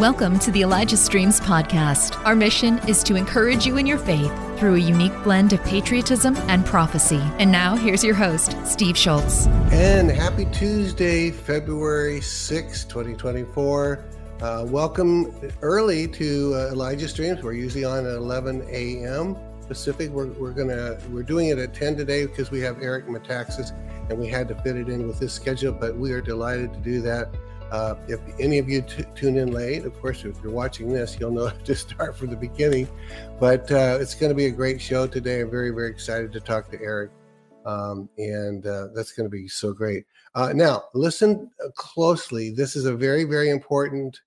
Welcome to the Elijah Streams podcast. Our mission is to encourage you in your faith through a unique blend of patriotism and prophecy. And now here's your host, Steve Schultz. And happy Tuesday, February 6, 2024. Welcome early to Elijah Streams. We're usually on at 11 a.m. Pacific. We're doing it at 10 today because we have Eric Metaxas, and we had to fit it in with his schedule, but we are delighted to do that. If any of you tune in late, of course, if you're watching this, you'll know to start from the beginning. But it's going to be a great show today. I'm very, very excited to talk to Eric, and that's going to be so great. Now, listen closely. This is a very, very important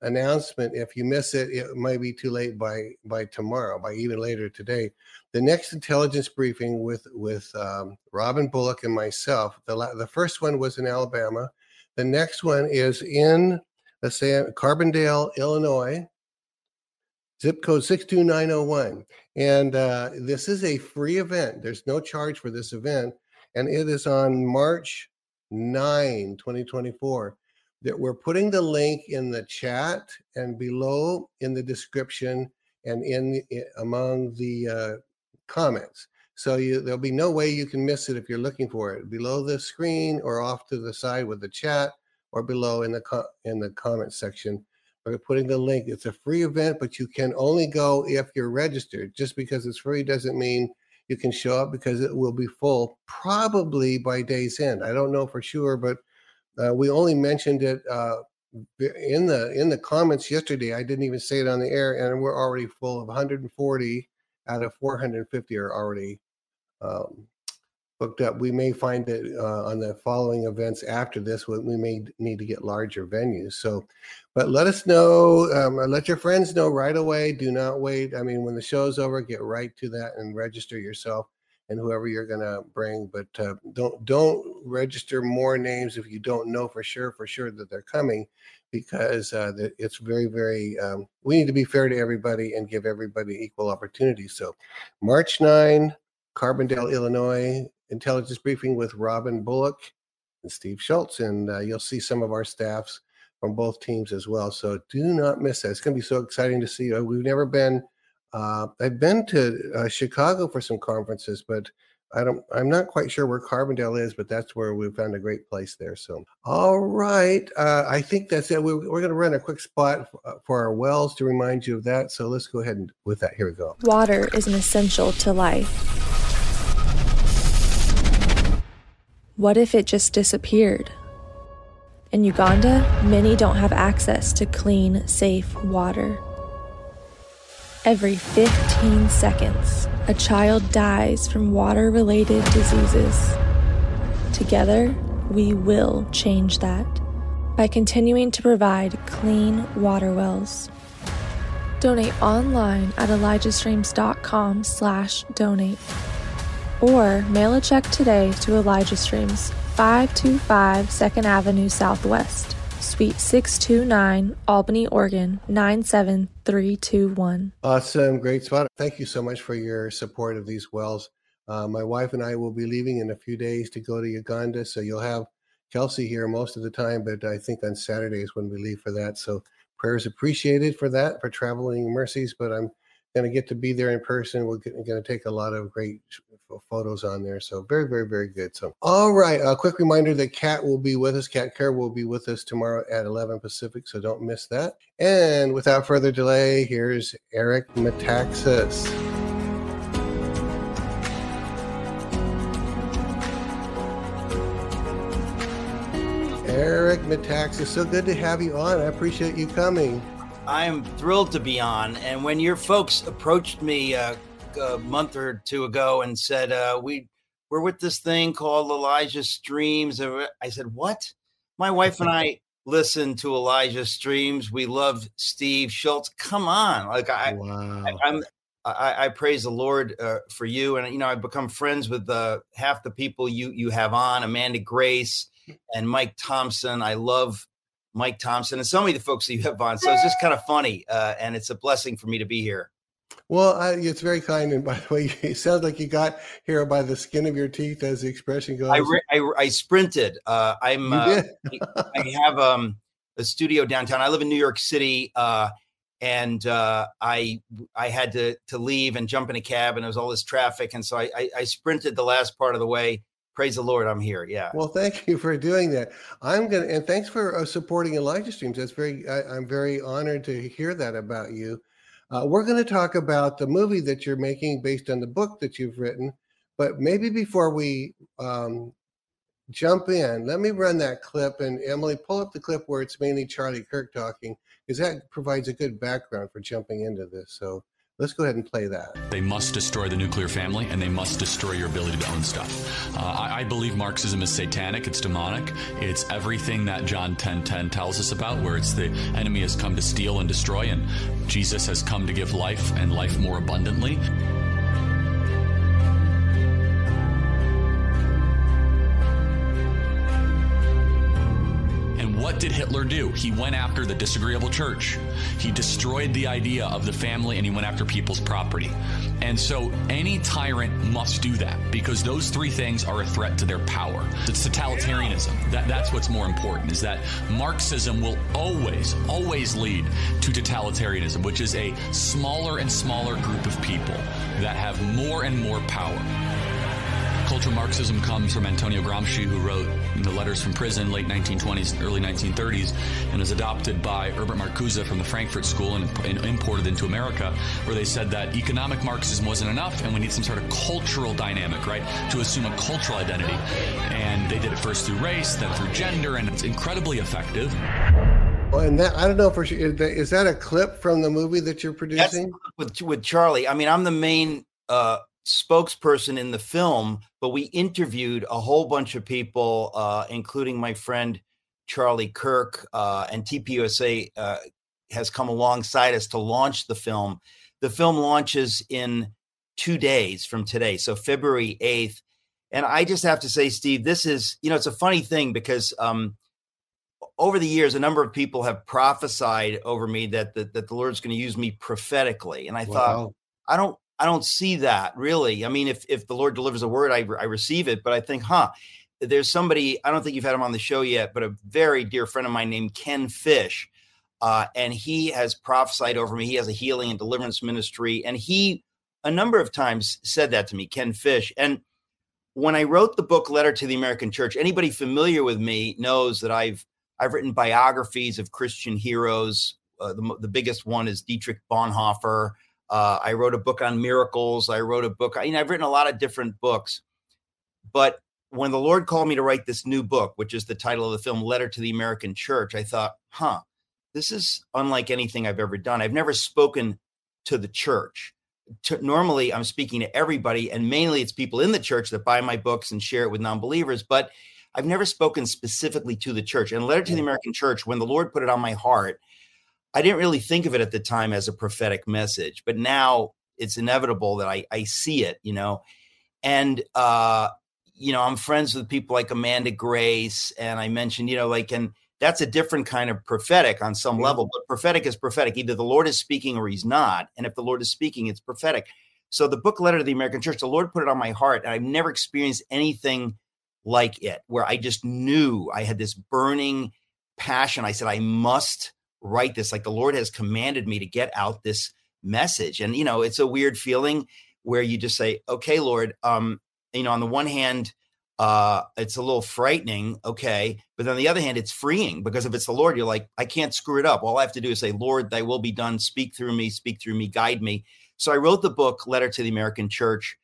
announcement. If you miss it, it might be too late by tomorrow, by even later today. The next intelligence briefing with Robin Bullock and myself. The first one was in Alabama. The next one is in, let's say, Carbondale, Illinois, zip code 62901. And this is a free event. There's no charge for this event. And it is on March 9, 2024. That we're putting the link in the chat and below in the description and among the comments. So there'll be no way you can miss it if you're looking for it. Below the screen or off to the side with the chat or below in the comment section. We're putting the link. It's a free event, but you can only go if you're registered. Just because it's free doesn't mean you can show up, because it will be full probably by day's end. I don't know for sure, but we only mentioned it in the comments yesterday. I didn't even say it on the air, and we're already full of 140 out of 450 are already booked up. We may find that on the following events after this, we may need to get larger venues. So, but let us know, let your friends know right away. Do not wait. I mean, when the show's over, get right to that and register yourself and whoever you're going to bring. But don't register more names if you don't know for sure that they're coming, because it's very, very, we need to be fair to everybody and give everybody equal opportunity. So March 9, Carbondale, Illinois, intelligence briefing with Robin Bullock and Steve Schultz. And you'll see some of our staffs from both teams as well. So do not miss that. It's going to be so exciting to see. We've never been, I've been to Chicago for some conferences, but I'm not quite sure where Carbondale is, but that's where we found a great place there. So, all right. I think that's it. We're going to run a quick spot for our wells to remind you of that. So let's go ahead and with that. Here we go. Water is an essential to life. What if it just disappeared? In Uganda, many don't have access to clean, safe water. Every 15 seconds, a child dies from water-related diseases. Together, we will change that by continuing to provide clean water wells. Donate online at ElijahStreams.com/donate or mail a check today to Elijah Streams, 525 2nd Avenue Southwest, Suite 629, Albany, Oregon, 97321. Awesome. Great spot. Thank you so much for your support of these wells. My wife and I will be leaving in a few days to go to Uganda, so you'll have Kelsey here most of the time, but I think on Saturdays when we leave for that. So prayers appreciated for that, for traveling mercies, but I'm going to get to be there in person. We're going to take a lot of great photos on there. So very, very, very good. So, all right. A quick reminder that Kat will be with us. Kat Kerr will be with us tomorrow at 11 Pacific. So don't miss that. And without further delay, here's Eric Metaxas. Eric Metaxas, so good to have you on. I appreciate you coming. I am thrilled to be on. And when your folks approached me a month or two ago and said, we're with this thing called Elijah Streams, I said, what? My wife and I listen to Elijah Streams. We love Steve Schultz. Come on. Like wow. I praise the Lord for you. And, you know, I've become friends with half the people you have on, Amanda Grace and Mike Thompson. I love Mike Thompson and so many of the folks that you have on. So it's just kind of funny. And it's a blessing for me to be here. Well, it's very kind. And by the way, it sounds like you got here by the skin of your teeth, as the expression goes. I sprinted. I have a studio downtown. I live in New York City, and I had to leave and jump in a cab, and there was all this traffic, and so I sprinted the last part of the way. Praise the Lord, I'm here. Yeah. Well, thank you for doing that. And thanks for supporting Elijah Streams. That's I'm very honored to hear that about you. We're going to talk about the movie that you're making based on the book that you've written, but maybe before we jump in, let me run that clip, and Emily, pull up the clip where it's mainly Charlie Kirk talking, because that provides a good background for jumping into this. So let's go ahead and play that. They must destroy the nuclear family, and they must destroy your ability to own stuff. I believe Marxism is satanic. It's demonic. It's everything that John 10:10 tells us about, where it's the enemy has come to steal and destroy, and Jesus has come to give life and life more abundantly. What did Hitler do? He went after the disagreeable church. He destroyed the idea of the family, and he went after people's property. And so any tyrant must do that, because those three things are a threat to their power. It's totalitarianism. That's what's more important, is that Marxism will always, always lead to totalitarianism, which is a smaller and smaller group of people that have more and more power. Cultural Marxism comes from Antonio Gramsci, who wrote The Letters from Prison, late 1920s, early 1930s, and was adopted by Herbert Marcuse from the Frankfurt School and imported into America, where they said that economic Marxism wasn't enough and we need some sort of cultural dynamic, right, to assume a cultural identity. And they did it first through race, then through gender, and it's incredibly effective. Well, and that, I don't know for sure, is that a clip from the movie that you're producing? That's with Charlie. I mean, I'm the main spokesperson in the film, but we interviewed a whole bunch of people, including my friend Charlie Kirk, and TPUSA has come alongside us to launch the film. The film launches in 2 days from today, so February 8th. And I just have to say, Steve, this is, it's a funny thing, because over the years, a number of people have prophesied over me that the Lord's going to use me prophetically. And I thought, I don't see that, really. I mean, if the Lord delivers a word, I receive it. But I think, there's somebody, I don't think you've had him on the show yet, but a very dear friend of mine named Ken Fish, and he has prophesied over me. He has a healing and deliverance ministry, and he, a number of times, said that to me, Ken Fish. And when I wrote the book, Letter to the American Church, anybody familiar with me knows that I've written biographies of Christian heroes. The biggest one is Dietrich Bonhoeffer. I wrote a book on miracles. I wrote a book. I've written a lot of different books. But when the Lord called me to write this new book, which is the title of the film, Letter to the American Church, I thought, this is unlike anything I've ever done. I've never spoken to the church. Normally, I'm speaking to everybody, and mainly it's people in the church that buy my books and share it with non-believers. But I've never spoken specifically to the church. And Letter to the American Church, when the Lord put it on my heart, I didn't really think of it at the time as a prophetic message, but now it's inevitable that I see it, and, I'm friends with people like Amanda Grace. And I mentioned, and that's a different kind of prophetic on some level, but prophetic is prophetic. Either the Lord is speaking or he's not. And if the Lord is speaking, it's prophetic. So the book Letter to the American Church, the Lord put it on my heart, and I've never experienced anything like it, where I just knew I had this burning passion. I said, I must write this, like the Lord has commanded me to get out this message. And, it's a weird feeling where you just say, okay, Lord, on the one hand, it's a little frightening. Okay. But on the other hand, it's freeing, because if it's the Lord, you're like, I can't screw it up. All I have to do is say, Lord, thy will be done. Speak through me, guide me. So I wrote the book, Letter to the American Church.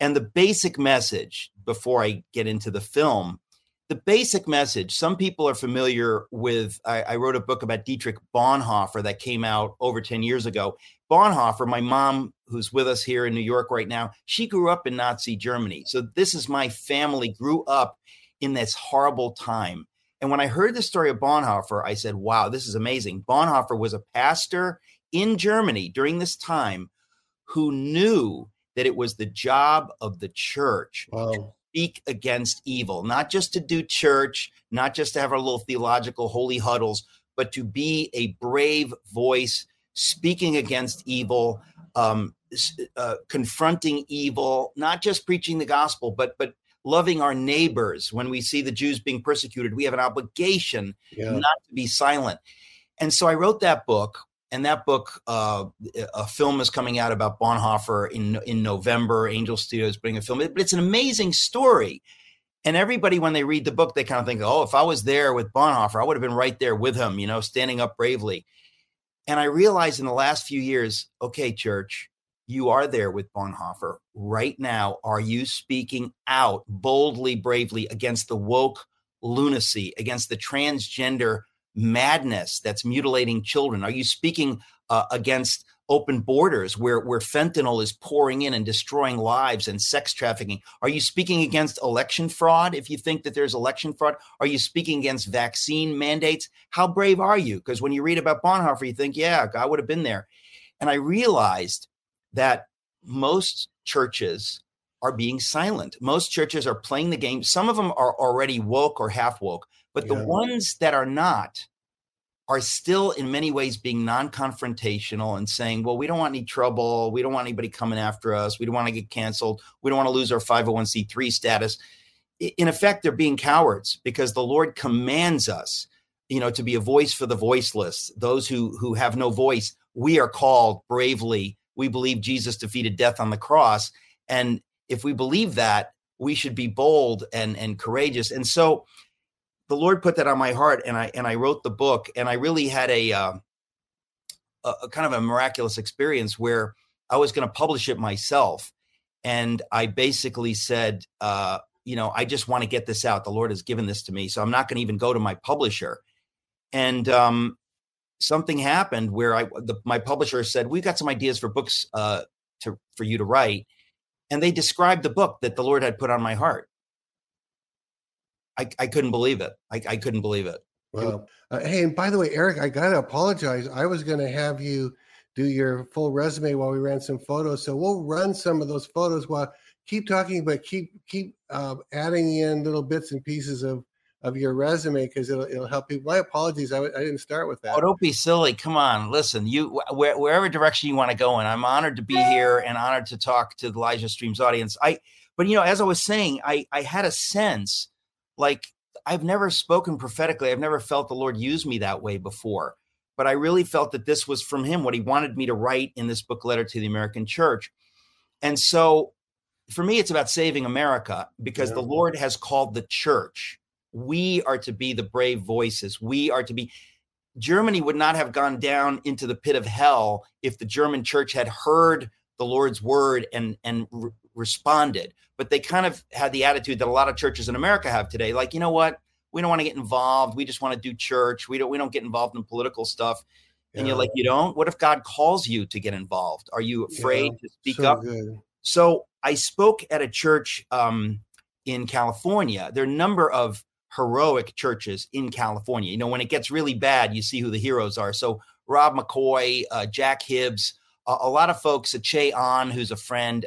And the basic message, before I get into the film, some people are familiar with, I wrote a book about Dietrich Bonhoeffer that came out over 10 years ago. Bonhoeffer, my mom, who's with us here in New York right now, she grew up in Nazi Germany. So this is my family grew up in this horrible time. And when I heard the story of Bonhoeffer, I said, wow, this is amazing. Bonhoeffer was a pastor in Germany during this time who knew that it was the job of the church. Wow. Speak against evil, not just to do church, not just to have our little theological holy huddles, but to be a brave voice speaking against evil, confronting evil, not just preaching the gospel, but loving our neighbors, when we see the Jews being persecuted, we have an obligation not to be silent. And so I wrote that book, and that book, a film is coming out about Bonhoeffer in November. Angel Studios putting a film, but it's an amazing story. And everybody, when they read the book, they kind of think, oh, if I was there with Bonhoeffer, I would have been right there with him, you know, standing up bravely. And I realized in the last few years, okay, church, you are there with Bonhoeffer right now. Are you speaking out boldly, bravely against the woke lunacy, against the transgender madness that's mutilating children? Are you speaking against open borders where fentanyl is pouring in and destroying lives and sex trafficking? Are you speaking against election fraud? If you think that there's election fraud, are you speaking against vaccine mandates? How brave are you? Because when you read about Bonhoeffer, you think, yeah, I would have been there. And I realized that most churches are being silent. Most churches are playing the game. Some of them are already woke or half woke, but the ones that are not are still in many ways being non-confrontational and saying, well, we don't want any trouble. We don't want anybody coming after us. We don't want to get canceled. We don't want to lose our 501c3 status. In effect, they're being cowards because the Lord commands us, you know, to be a voice for the voiceless, those who have no voice. We are called bravely. We believe Jesus defeated death on the cross. And if we believe that, we should be bold and courageous. And so the Lord put that on my heart, and I wrote the book, and I really had a kind of a miraculous experience where I was going to publish it myself, and I basically said, you know, I just want to get this out. The Lord has given this to me, so I'm not going to even go to my publisher. And something happened where my publisher said, "We've got some ideas for books for you to write," and they described the book that the Lord had put on my heart. I couldn't believe it. I couldn't believe it. Well, hey, and by the way, Eric, I got to apologize. I was going to have you do your full resume while we ran some photos. So we'll run some of those photos while keep talking, but keep adding in little bits and pieces of your resume because it'll help you. My apologies. I didn't start with that. Oh, don't be silly. Come on. Listen, wherever direction you want to go in, I'm honored to be here and honored to talk to the Elijah Streams audience. But you know, as I was saying, I had a sense. Like, I've never spoken prophetically. I've never felt the Lord use me that way before. But I really felt that this was from him, what he wanted me to write in this book, Letter to the American Church. And so for me, it's about saving America because the Lord has called the church. We are to be the brave voices. We are to be. Germany would not have gone down into the pit of hell if the German church had heard the Lord's word and responded. But they kind of had the attitude that a lot of churches in America have today. Like, you know what? We don't want to get involved. We just want to do church. We don't get involved in political stuff. And you're like, you don't? What if God calls you to get involved? Are you afraid to speak up? Good. So I spoke at a church in California. There are a number of heroic churches in California. You know, when it gets really bad, you see who the heroes are. So Rob McCoy, Jack Hibbs, a lot of folks, Che On, who's a friend,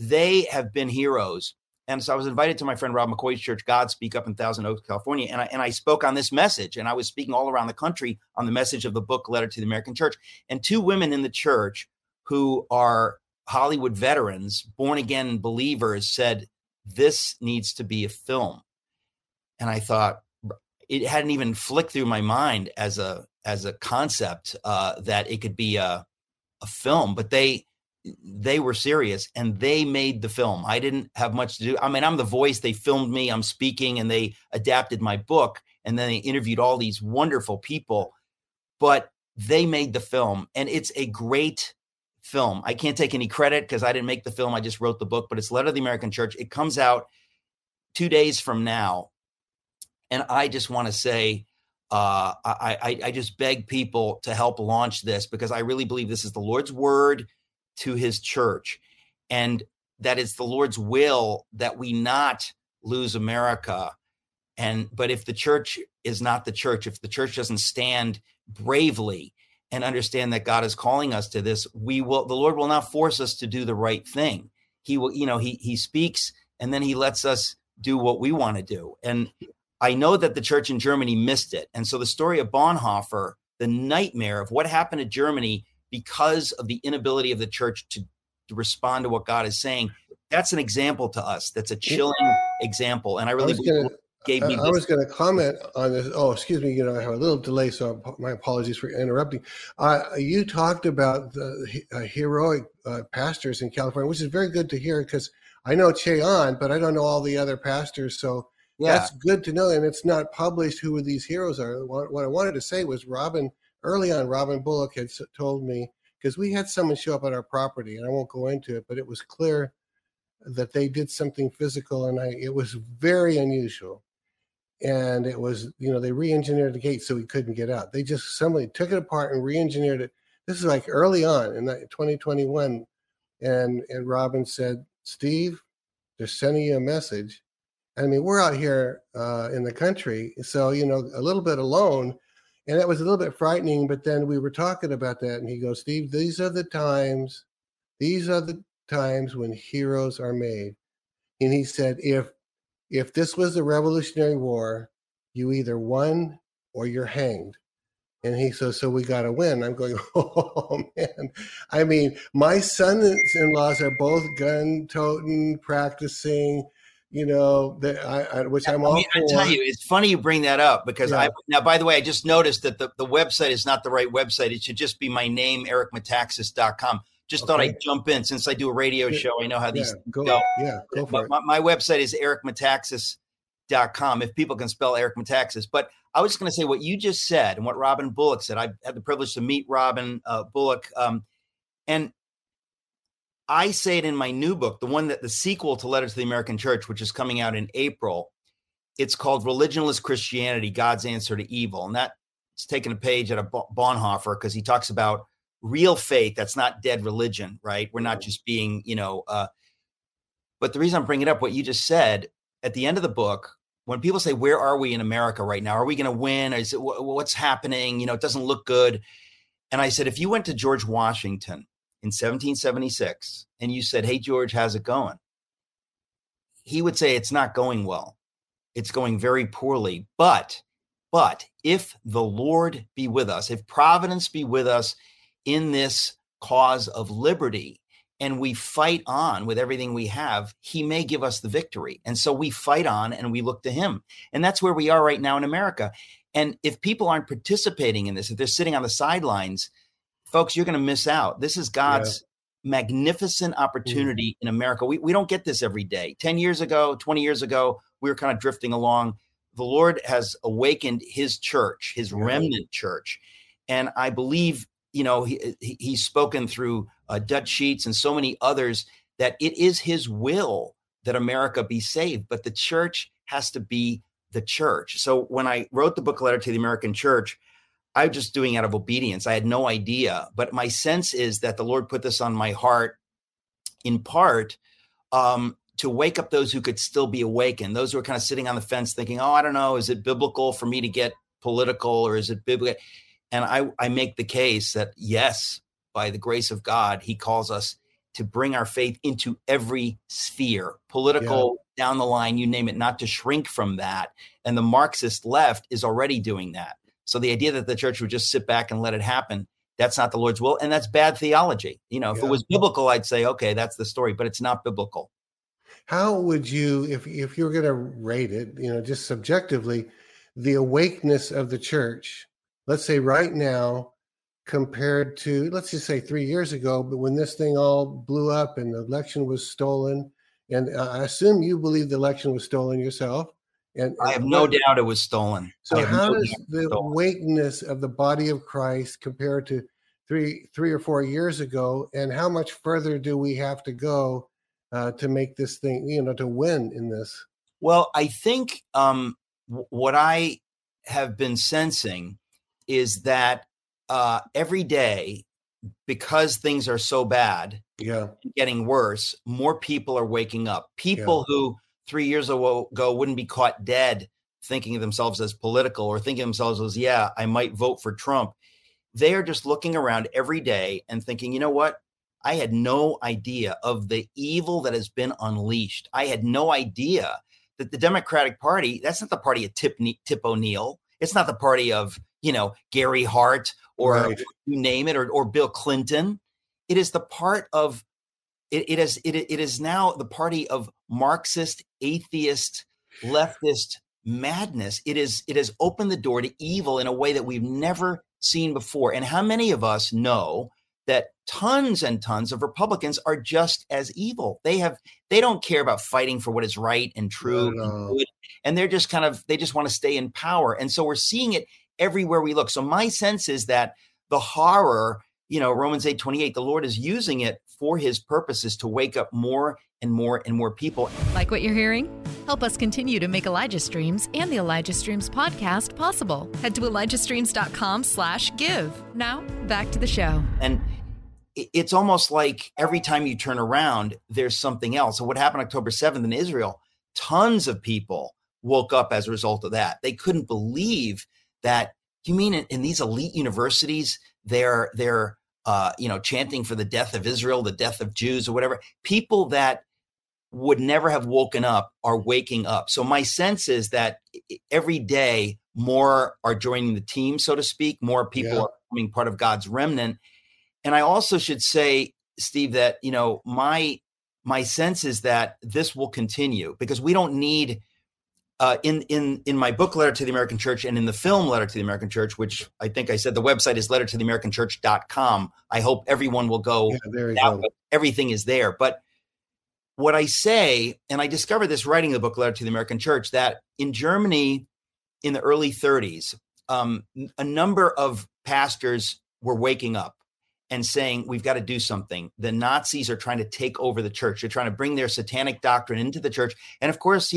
they have been heroes. And so I was invited to my friend Rob McCoy's church, God Speak, up in Thousand Oaks, California. And I spoke on this message, and I was speaking all around the country on the message of the book, Letter to the American Church. And two women in the church who are Hollywood veterans, born again believers, said, this needs to be a film. And I thought, it hadn't even flicked through my mind as a concept that it could be a film, but they were serious and they made the film. I didn't have much to do. I mean, I'm the voice. They filmed me. I'm speaking, and they adapted my book. And then they interviewed all these wonderful people, but they made the film, and it's a great film. I can't take any credit because I didn't make the film. I just wrote the book, but it's Letter to the American Church. It comes out 2 days from now. And I just want to say, I just beg people to help launch this because I really believe this is the Lord's word to his church, and that it's the Lord's will that we not lose America. But if the church is not the church, if the church doesn't stand bravely and understand that God is calling us to this, the Lord will not force us to do the right thing. He will, you know, he speaks, and then he lets us do what we want to do. And I know that the church in Germany missed it. And so the story of Bonhoeffer, the nightmare of what happened to Germany because of the inability of the church to respond to what God is saying, that's an example to us. That's a chilling example. And I really I was going to comment on this. Oh, excuse me. You know, I have a little delay, so my apologies for interrupting. You talked about the heroic pastors in California, which is very good to hear because I know Che On, but I don't know all the other pastors. So that's good to know. And it's not published who these heroes are. What I wanted to say was Robin Bullock had told me, because we had someone show up at our property, and I won't go into it, but it was clear that they did something physical, and it was very unusual. And it was, you know, they re-engineered the gate so we couldn't get out. Somebody took it apart and re-engineered it. This is like early on in 2021. And Robin said, Steve, they're sending you a message. I mean, we're out here in the country, so, you know, a little bit alone. And that was a little bit frightening, but then we were talking about that, and he goes, Steve, these are the times when heroes are made. And he said, if this was the Revolutionary War, you either won or you're hanged. And he says, so we got to win. I'm going, oh, man. I mean, my sons-in-laws are both gun-toting, practicing, you know, I tell you, it's funny you bring that up because now, by the way, I just noticed that the website is not the right website. It should just be my name, ericmetaxas.com. Thought I'd jump in since I do a radio show. I know how these go. Yeah, go for it. My website is ericmetaxas.com, if people can spell Eric Metaxas. But I was going to say what you just said and what Robin Bullock said. I had the privilege to meet Robin Bullock. And I say it in my new book, the sequel to Letter to the American Church, which is coming out in April. It's called Religionless Christianity, God's Answer to Evil. And that's taken a page out of Bonhoeffer, because he talks about real faith. That's not dead religion, right? We're not just being, you know, but the reason I'm bringing up what you just said at the end of the book, when people say, where are we in America right now? Are we going to win? Is it, what's happening? You know, it doesn't look good. And I said, if you went to George Washington in 1776 and you said, hey, George, how's it going? He would say, it's not going well. It's going very poorly. But if the Lord be with us, if Providence be with us, in this cause of liberty, and we fight on with everything we have, he may give us the victory. And so we fight on and we look to him. And that's where we are right now in America. And if people aren't participating in this, if they're sitting on the sidelines, folks, you're going to miss out. This is God's magnificent opportunity in America. We don't get this every day. 10 years ago, 20 years ago, we were kind of drifting along. The Lord has awakened his church, his remnant church. And I believe, you know, he's spoken through Dutch Sheets and so many others that it is his will that America be saved, but the church has to be the church. So when I wrote the book Letter to the American Church, I was just doing it out of obedience. I had no idea, but my sense is that the Lord put this on my heart in part to wake up those who could still be awakened, those who are kind of sitting on the fence thinking, oh, I don't know, is it biblical for me to get political, or is it biblical? And I make the case that, yes, by the grace of God, he calls us to bring our faith into every sphere, political, down the line, you name it, not to shrink from that. And the Marxist left is already doing that. So the idea that the church would just sit back and let it happen, that's not the Lord's will. And that's bad theology. You know, if it was biblical, I'd say, okay, that's the story, but it's not biblical. How would you, if you're going to rate it, you know, just subjectively, the awakeness of the church, let's say right now, compared to, let's just say 3 years ago, but when this thing all blew up and the election was stolen, and I assume you believe the election was stolen yourself. And I have no doubt it was stolen. So how does the awakeness of the body of Christ compare to three or 4 years ago, and how much further do we have to go to make this thing, you know, to win in this? Well, I think what I have been sensing is that every day, because things are so bad, getting worse, more people are waking up. People who 3 years ago wouldn't be caught dead thinking of themselves as political, or thinking of themselves as, I might vote for Trump. They are just looking around every day and thinking, you know what? I had no idea of the evil that has been unleashed. I had no idea that the Democratic Party, that's not the party of Tip O'Neill. It's not the party of, you know, Gary Hart, or you name it, or Bill Clinton. It is the part of It is now the party of Marxist, atheist, leftist madness. It has opened the door to evil in a way that we've never seen before. And how many of us know that tons and tons of Republicans are just as evil? They don't care about fighting for what is right and true. No, no. And good, and they're just they just want to stay in power. And so we're seeing it everywhere we look. So my sense is that the horror, Romans 8:28, the Lord is using it for his purposes to wake up more and more and more people. Like what you're hearing? Help us continue to make Elijah Streams and the Elijah Streams podcast possible. Head to ElijahStreams.com/give. Now, back to the show. And it's almost like every time you turn around, there's something else. So what happened October 7th in Israel, tons of people woke up as a result of that. They couldn't believe that, you mean in these elite universities, they're chanting for the death of Israel, the death of Jews or whatever. People that would never have woken up are waking up. So my sense is that every day more are joining the team, so to speak. More people are becoming part of God's remnant. And I also should say, Steve, that, my sense is that this will continue because we don't need in my book, Letter to the American Church, and in the film Letter to the American Church, which I think I said the website is lettertotheamericanchurch.com. I hope everyone will go. Everything is there. But what I say, and I discovered this writing the book Letter to the American Church, that in Germany in the early 30s, a number of pastors were waking up and saying, we've got to do something. The Nazis are trying to take over the church. They're trying to bring their satanic doctrine into the church. And of course,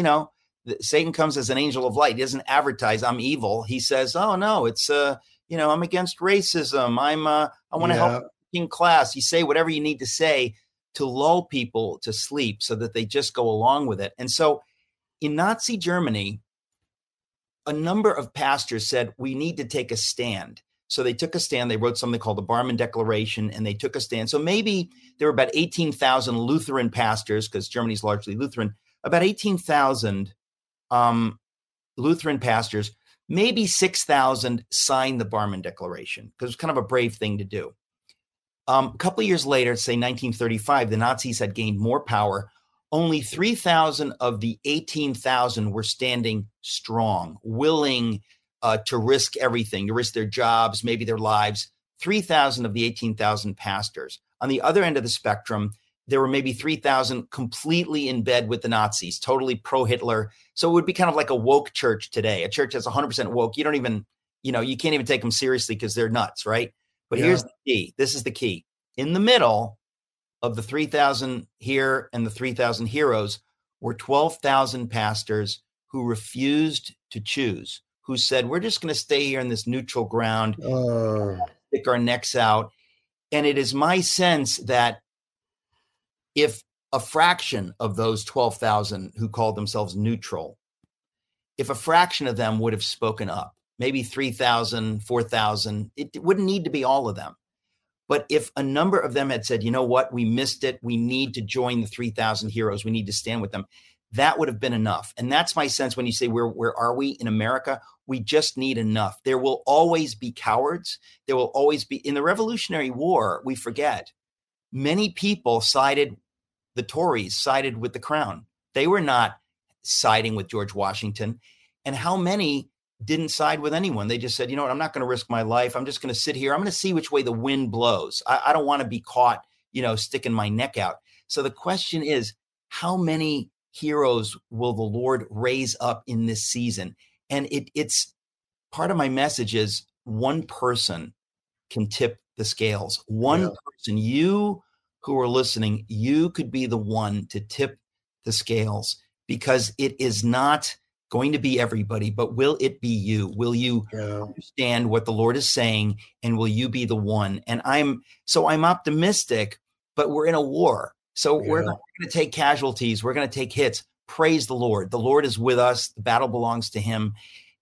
Satan comes as an angel of light. He doesn't advertise I'm evil. He says, oh no, it's, I'm against racism. I want to help the working class. You say whatever you need to say to lull people to sleep so that they just go along with it. And so in Nazi Germany, a number of pastors said, we need to take a stand. So they took a stand. They wrote something called the Barmen Declaration, and they took a stand. So maybe there were about 18,000 Lutheran pastors, because Germany's largely Lutheran, about 18,000 Lutheran pastors, maybe 6,000 signed the Barmen Declaration because it was kind of a brave thing to do. A couple of years later, say 1935, the Nazis had gained more power. Only 3,000 of the 18,000 were standing strong, willing to risk everything, to risk their jobs, maybe their lives. 3,000 of the 18,000 pastors. On the other end of the spectrum, there were maybe 3,000 completely in bed with the Nazis, totally pro-Hitler. So it would be kind of like a woke church today, a church that's 100% woke. You don't even, you can't even take them seriously because they're nuts, right? But here's the key. This is the key. In the middle of the 3,000 here and the 3,000 heroes were 12,000 pastors who refused to choose, who said, we're just going to stay here in this neutral ground, stick our necks out. And it is my sense that if a fraction of those 12,000 who called themselves neutral, if a fraction of them would have spoken up, maybe 3,000, 4,000, it wouldn't need to be all of them. But if a number of them had said, you know what, we missed it. We need to join the 3,000 heroes. We need to stand with them. That would have been enough. And that's my sense when you say, where are we in America? We just need enough. There will always be cowards. There will always be, in the Revolutionary War, we forget, many people the Tories sided with the crown. They were not siding with George Washington. And how many didn't side with anyone? They just said, you know what, I'm not going to risk my life. I'm just going to sit here. I'm going to see which way the wind blows. I don't want to be caught, sticking my neck out. So the question is, how many heroes will the Lord raise up in this season? And it's part of my message is one person can tip the scales. One person, you who are listening, you could be the one to tip the scales because it is not going to be everybody, but will it be you? Will you understand what the Lord is saying? And will you be the one? And I'm optimistic, but we're in a war. So we're not going to take casualties. We're going to take hits. Praise the Lord. The Lord is with us. The battle belongs to him.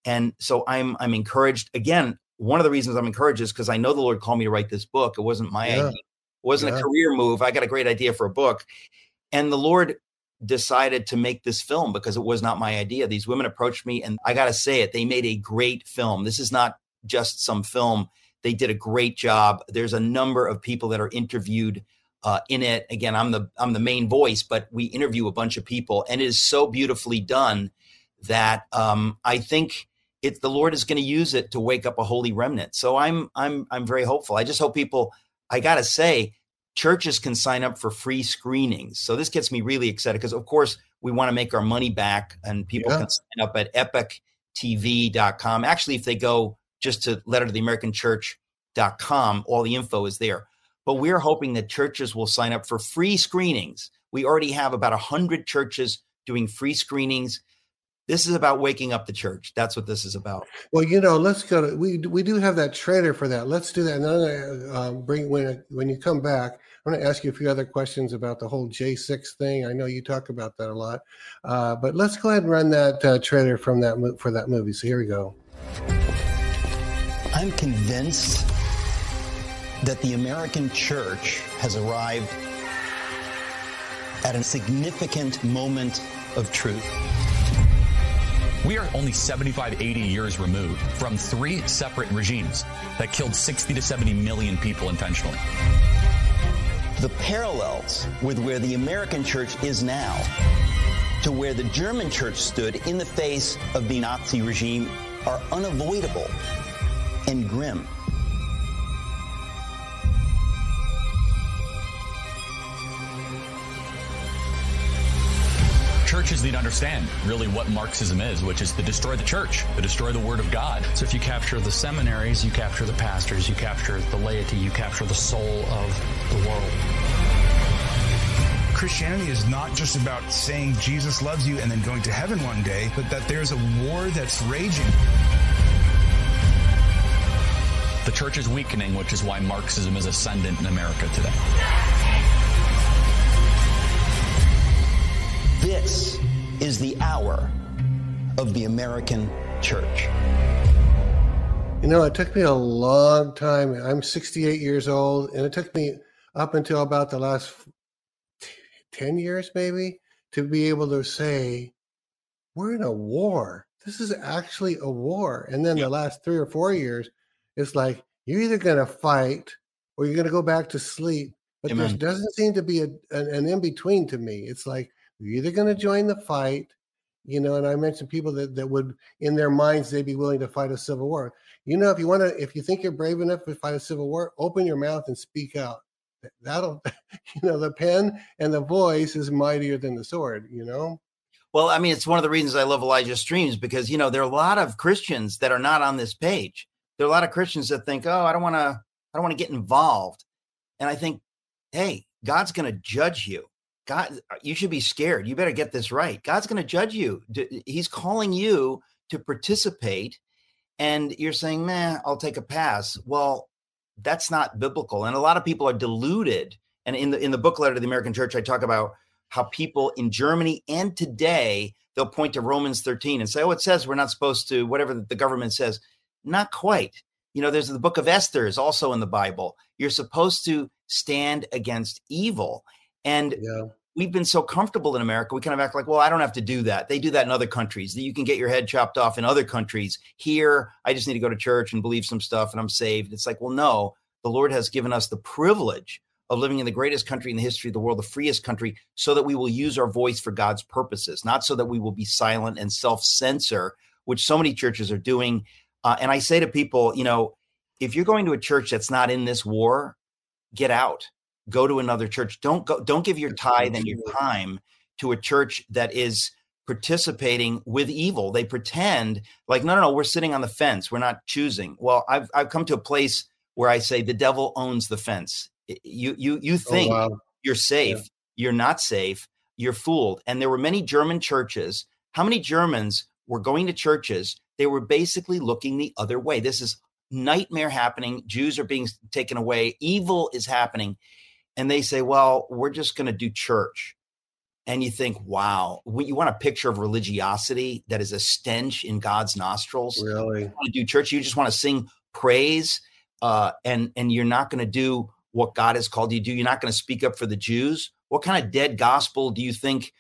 And so I'm encouraged. Again, one of the reasons I'm encouraged is because I know the Lord called me to write this book. It wasn't my idea. It wasn't a career move. I got a great idea for a book. And the Lord decided to make this film because it was not my idea. These women approached me and I got to say it, they made a great film. This is not just some film. They did a great job. There's a number of people that are interviewed in it. Again, I'm the main voice, but we interview a bunch of people, and it is so beautifully done that I think the Lord is going to use it to wake up a holy remnant. So I'm very hopeful. I just hope people. I gotta say, churches can sign up for free screenings. So this gets me really excited because, of course, we want to make our money back, and people can sign up at epictv.com. Actually, if they go just to lettertotheamericanchurch.com, all the info is there. But we're hoping that churches will sign up for free screenings. We already have about 100 churches doing free screenings. This is about waking up the church. That's what this is about. Well, you know, let's go to, we do have that trailer for that. Let's do that. And I'm gonna, bring, when you come back, I'm going to ask you a few other questions about the whole J6 thing. I know you talk about that a lot, but let's go ahead and run that trailer from that movie. So here we go. I'm convinced that the American church has arrived at a significant moment of truth. We are only 75, 80 years removed from three separate regimes that killed 60 to 70 million people intentionally. The parallels with where the American church is now to where the German church stood in the face of the Nazi regime are unavoidable and grim. Churches need to understand really what Marxism is, which is to destroy the church, to destroy the Word of God. So if you capture the seminaries, you capture the pastors, you capture the laity, you capture the soul of the world. Christianity is not just about saying Jesus loves you and then going to heaven one day, but that there's a war that's raging. The church is weakening, which is why Marxism is ascendant in America today. This is the hour of the American church. You know, it took me a long time. I'm 68 years old, and it took me up until about the last 10 years, maybe, to be able to say, we're in a war. This is actually a war. And then the last 3 or 4 years, it's like, you're either going to fight or you're going to go back to sleep. But there doesn't seem to be an in-between to me. It's like, you're either going to join the fight, you know, and I mentioned people that would, in their minds, they'd be willing to fight a civil war. You know, if you think you're brave enough to fight a civil war, open your mouth and speak out. That'll, you know, the pen and the voice is mightier than the sword, you know? Well, I mean, it's one of the reasons I love Elijah Streams because, you know, there are a lot of Christians that are not on this page. There are a lot of Christians that think, oh, I don't want to get involved. And I think, hey, God's going to judge you. God, you should be scared. You better get this right. God's going to judge you. He's calling you to participate. And you're saying, man, I'll take a pass. Well, that's not biblical. And a lot of people are deluded. And in the book Letter to the American Church, I talk about how people in Germany and today, they'll point to Romans 13 and say, oh, it says we're not supposed to, whatever the government says. Not quite. You know, there's the book of Esther is also in the Bible. You're supposed to stand against evil. And we've been so comfortable in America, we kind of act like, well, I don't have to do that. They do that in other countries. You can get your head chopped off in other countries. Here, I just need to go to church and believe some stuff and I'm saved. It's like, well, no, the Lord has given us the privilege of living in the greatest country in the history of the world, the freest country, so that we will use our voice for God's purposes, not so that we will be silent and self-censor, which so many churches are doing. And I say to people, you know, if you're going to a church that's not in this war, get out. Go to another church. Don't give your tithe and your time to a church that is participating with evil. They pretend like, no, we're sitting on the fence. We're not choosing. Well, I've come to a place where I say the devil owns the fence. You think you're safe. Yeah. You're not safe. You're fooled. And there were many German churches. How many Germans were going to churches? They were basically looking the other way. This is nightmare happening. Jews are being taken away. Evil is happening. And they say, well, we're just going to do church. And you think, wow, you want a picture of religiosity that is a stench in God's nostrils? Really? You want to do church. You just want to sing praise. And you're not going to do what God has called you to do. You're not going to speak up for the Jews. What kind of dead gospel do you think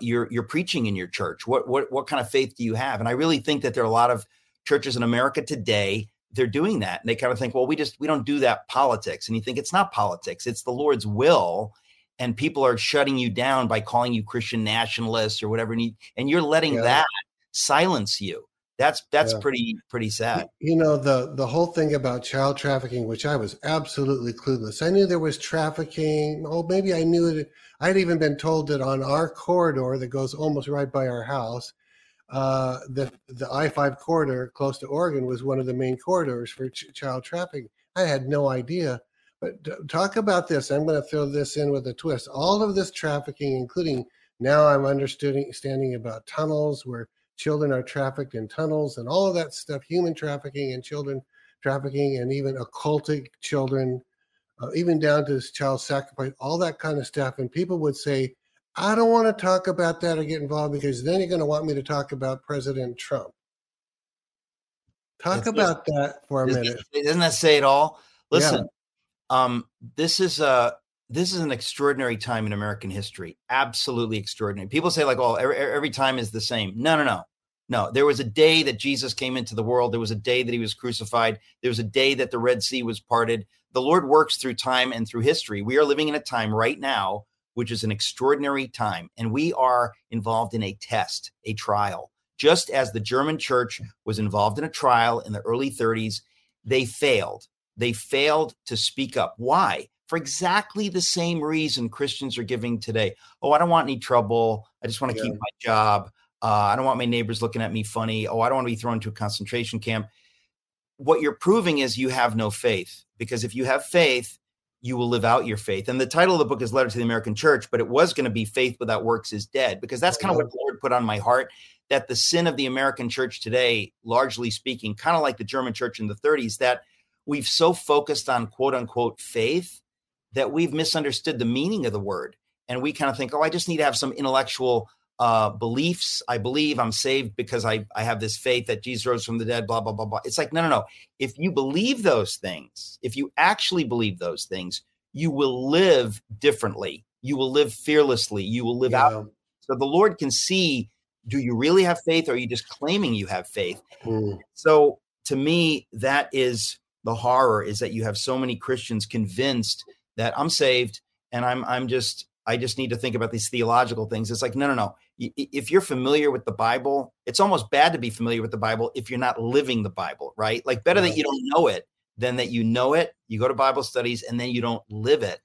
you're preaching in your church? What kind of faith do you have? And I really think that there are a lot of churches in America today they're doing that. And they kind of think, well, we don't do that politics. And you think it's not politics. It's the Lord's will. And people are shutting you down by calling you Christian nationalists or whatever. And you're letting that silence you. That's pretty sad. You know, the whole thing about child trafficking, which I was absolutely clueless. I knew there was trafficking. Oh, maybe I knew it. I'd even been told that on our corridor that goes almost right by our house, the I-5 corridor close to Oregon was one of the main corridors for child trafficking. I had no idea. But talk about this. I'm going to throw this in with a twist. All of this trafficking, including now I'm understanding about tunnels where children are trafficked in tunnels and all of that stuff, human trafficking and children trafficking and even occultic children, even down to child sacrifice, all that kind of stuff. And people would say, I don't want to talk about that or get involved because then you're going to want me to talk about President Trump. Talk about that for a minute. Doesn't that say it all? Listen, this is an extraordinary time in American history. Absolutely extraordinary. People say like, oh, every time is the same. No. There was a day that Jesus came into the world. There was a day that he was crucified. There was a day that the Red Sea was parted. The Lord works through time and through history. We are living in a time right now, which is an extraordinary time. And we are involved in a test, a trial. Just as the German church was involved in a trial in the early 30s, they failed. They failed to speak up. Why? For exactly the same reason Christians are giving today. Oh, I don't want any trouble. I just want to keep my job. I don't want my neighbors looking at me funny. Oh, I don't want to be thrown into a concentration camp. What you're proving is you have no faith, because if you have faith, you will live out your faith. And the title of the book is Letter to the American Church, but it was going to be Faith Without Works is Dead, because that's kind of what the Lord put on my heart, that the sin of the American church today, largely speaking, kind of like the German church in the 30s, that we've so focused on quote unquote faith that we've misunderstood the meaning of the word. And we kind of think, oh, I just need to have some intellectual beliefs. I believe I'm saved because I have this faith that Jesus rose from the dead, blah, blah, blah, blah. It's like, no. If you believe those things, if you actually believe those things, you will live differently. You will live fearlessly. You will live out. So the Lord can see, do you really have faith? Or are you just claiming you have faith? Mm. So to me, that is the horror, is that you have so many Christians convinced that I'm saved and I just need to think about these theological things. It's like, no. If you're familiar with the Bible, it's almost bad to be familiar with the Bible if you're not living the Bible, right? Like better that you don't know it than that you know it, you go to Bible studies, and then you don't live it.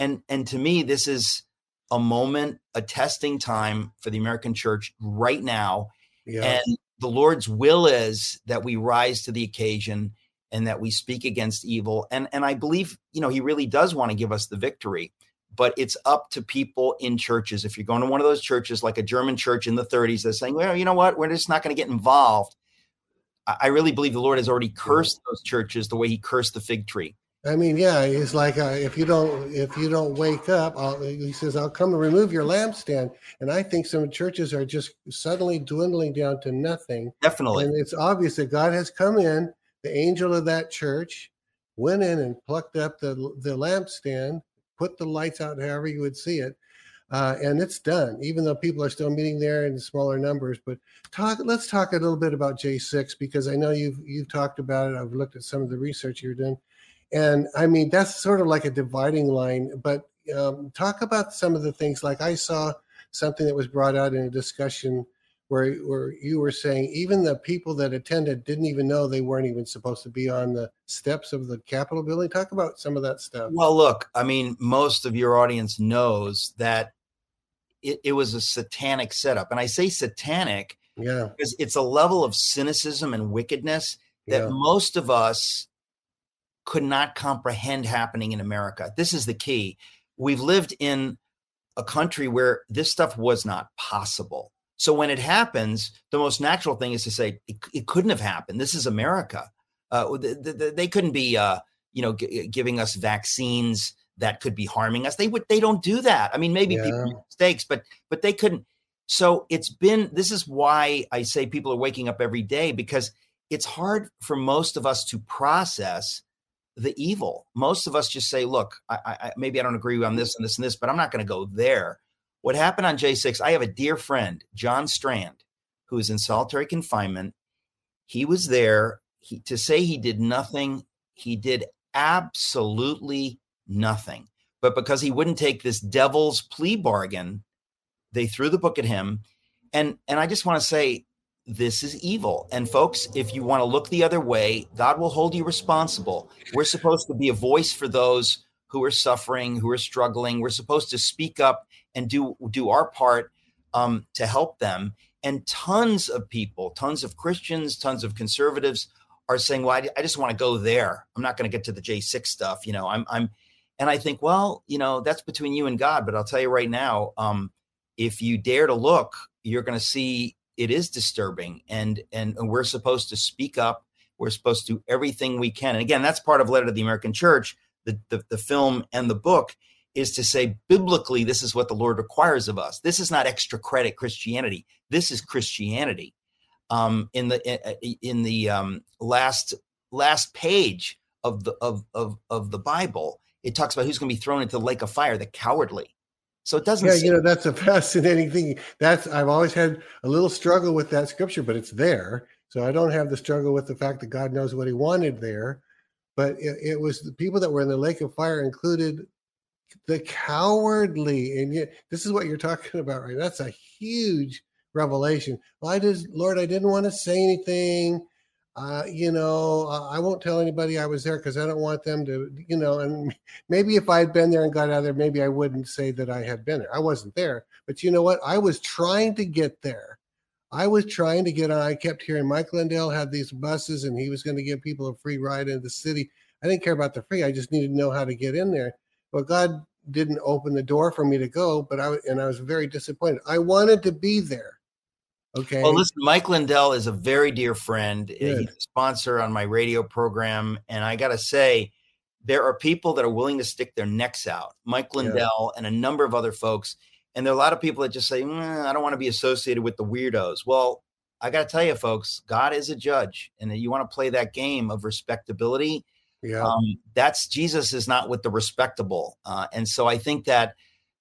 And to me, this is a moment, a testing time for the American church right now. Yeah. And the Lord's will is that we rise to the occasion and that we speak against evil. And I believe, he really does want to give us the victory. But it's up to people in churches. If you're going to one of those churches, like a German church in the 30s, that's saying, well, you know what? We're just not going to get involved. I really believe the Lord has already cursed those churches the way he cursed the fig tree. I mean, it's like if you don't wake up, he says, I'll come and remove your lampstand. And I think some churches are just suddenly dwindling down to nothing. Definitely. And it's obvious that God has come in. The angel of that church went in and plucked up the lampstand, put the lights out, however you would see it. And it's done, even though people are still meeting there in smaller numbers. But let's talk a little bit about J6, because I know you've talked about it. I've looked at some of the research you're doing. And I mean, that's sort of like a dividing line. But talk about some of the things. Like I saw something that was brought out in a discussion where you were saying even the people that attended didn't even know they weren't even supposed to be on the steps of the Capitol building. Talk about some of that stuff. Well, look, I mean, most of your audience knows that it was a satanic setup. And I say satanic because it's a level of cynicism and wickedness that most of us could not comprehend happening in America. This is the key. We've lived in a country where this stuff was not possible. So when it happens, the most natural thing is to say it couldn't have happened. This is America. They couldn't be, giving us vaccines that could be harming us. They don't do that. I mean, maybe people make mistakes, but they couldn't. So this is why I say people are waking up every day, because it's hard for most of us to process the evil. Most of us just say, look, I maybe I don't agree on this and this and this, but I'm not going to go there. What happened on J6, I have a dear friend, John Strand, who is in solitary confinement. He was there. to say he did nothing, he did absolutely nothing. But because he wouldn't take this devil's plea bargain, they threw the book at him. And I just want to say, this is evil. And folks, if you want to look the other way, God will hold you responsible. We're supposed to be a voice for those who are suffering, who are struggling. We're supposed to speak up and do our part to help them. And tons of people, tons of Christians, tons of conservatives are saying, well, I just want to go there. I'm not going to get to the J6 stuff. You know, and I think, well, you know, that's between you and God. But I'll tell you right now, if you dare to look, you're going to see it is disturbing, and we're supposed to speak up. We're supposed to do everything we can. And again, that's part of Letter to the American Church, the film and the book, is to say, biblically, this is what the Lord requires of us. This is not extra credit Christianity. This is Christianity. In the last page of the Bible, it talks about who's going to be thrown into the lake of fire, the cowardly. So it doesn't. Yeah, you know, that's a fascinating thing. I've always had a little struggle with that scripture, but it's there. So I don't have the struggle with the fact that God knows what he wanted there. But it was the people that were in the lake of fire included the cowardly. And yet, this is what you're talking about, right? That's a huge revelation. Well, Lord, I didn't want to say anything. I won't tell anybody I was there because I don't want them to, you know, and maybe if I had been there and got out of there, maybe I wouldn't say that I had been there. I wasn't there, but you know what? I was trying to get there. I was trying to get on. I kept hearing Mike Lindell had these buses and he was going to give people a free ride into the city. I didn't care about the free. I just needed to know how to get in there. Well, God didn't open the door for me to go, but I was very disappointed. I wanted to be there. Okay. Well, listen, Mike Lindell is a very dear friend. Good. He's a sponsor on my radio program. And I got to say, there are people that are willing to stick their necks out. Mike Lindell and a number of other folks. And there are a lot of people that just say, I don't want to be associated with the weirdos. Well, I got to tell you, folks, God is a judge. And you want to play that game of respectability. Yeah. Jesus is not with the respectable. And so I think that,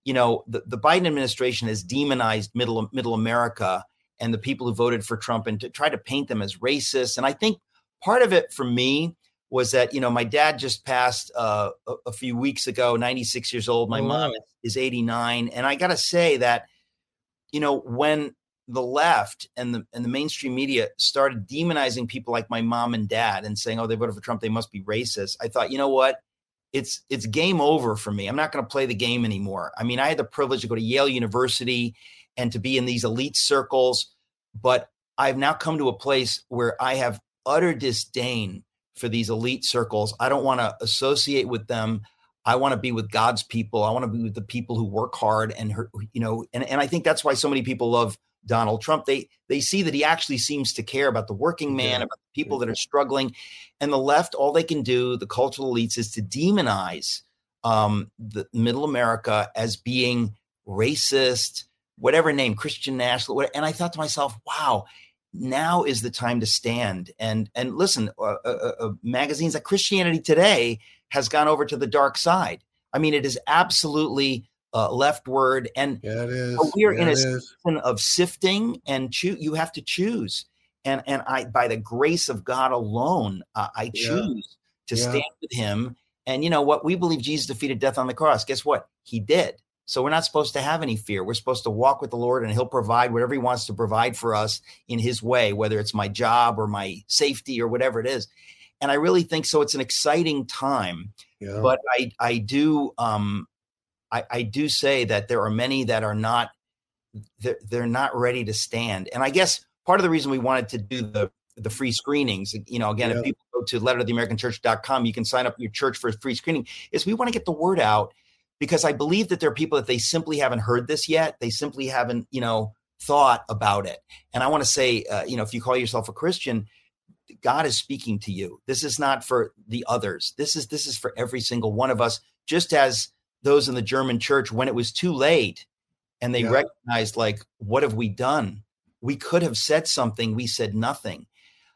you know, the Biden administration has demonized middle America and the people who voted for Trump, and to try to paint them as racist. And I think part of it for me was that, you know, my dad just passed a few weeks ago, 96 years old. My mom is 89. And I got to say that, you know, when the left and the mainstream media started demonizing people like my mom and dad and saying, oh, they voted for Trump, they must be racist. I thought, you know what? It's game over for me. I'm not going to play the game anymore. I mean, I had the privilege to go to Yale University and to be in these elite circles, but I've now come to a place where I have utter disdain for these elite circles. I don't want to associate with them. I want to be with God's people. I want to be with the people who work hard and, you know, and I think that's why so many people love Donald Trump. They see that he actually seems to care about the working man, about the people that are struggling. And the left, all they can do, the cultural elites, is to demonize the middle America as being racist, whatever name, Christian national. And I thought to myself, wow, now is the time to stand. And listen, magazines like Christianity Today has gone over to the dark side. I mean, it is absolutely leftward. And we are in a season of sifting and you have to choose. And I, by the grace of God alone, I choose to stand with him. And you know what? We believe Jesus defeated death on the cross. Guess what? He did. So we're not supposed to have any fear. We're supposed to walk with the Lord, and he'll provide whatever he wants to provide for us in his way, whether it's my job or my safety or whatever it is. And I really think so. It's an exciting time, but I do say that there are many that are not, they're not ready to stand. And I guess part of the reason we wanted to do the free screenings, you know, again, if people go to lettertotheamericanchurch.com, you can sign up your church for a free screening, is we want to get the word out. Because I believe that there are people that they simply haven't heard this yet. They simply haven't, you know, thought about it. And I want to say, you know, if you call yourself a Christian, God is speaking to you. This is not for the others. This is for every single one of us, just as those in the German church, when it was too late and they recognized, like, what have we done? We could have said something. We said nothing.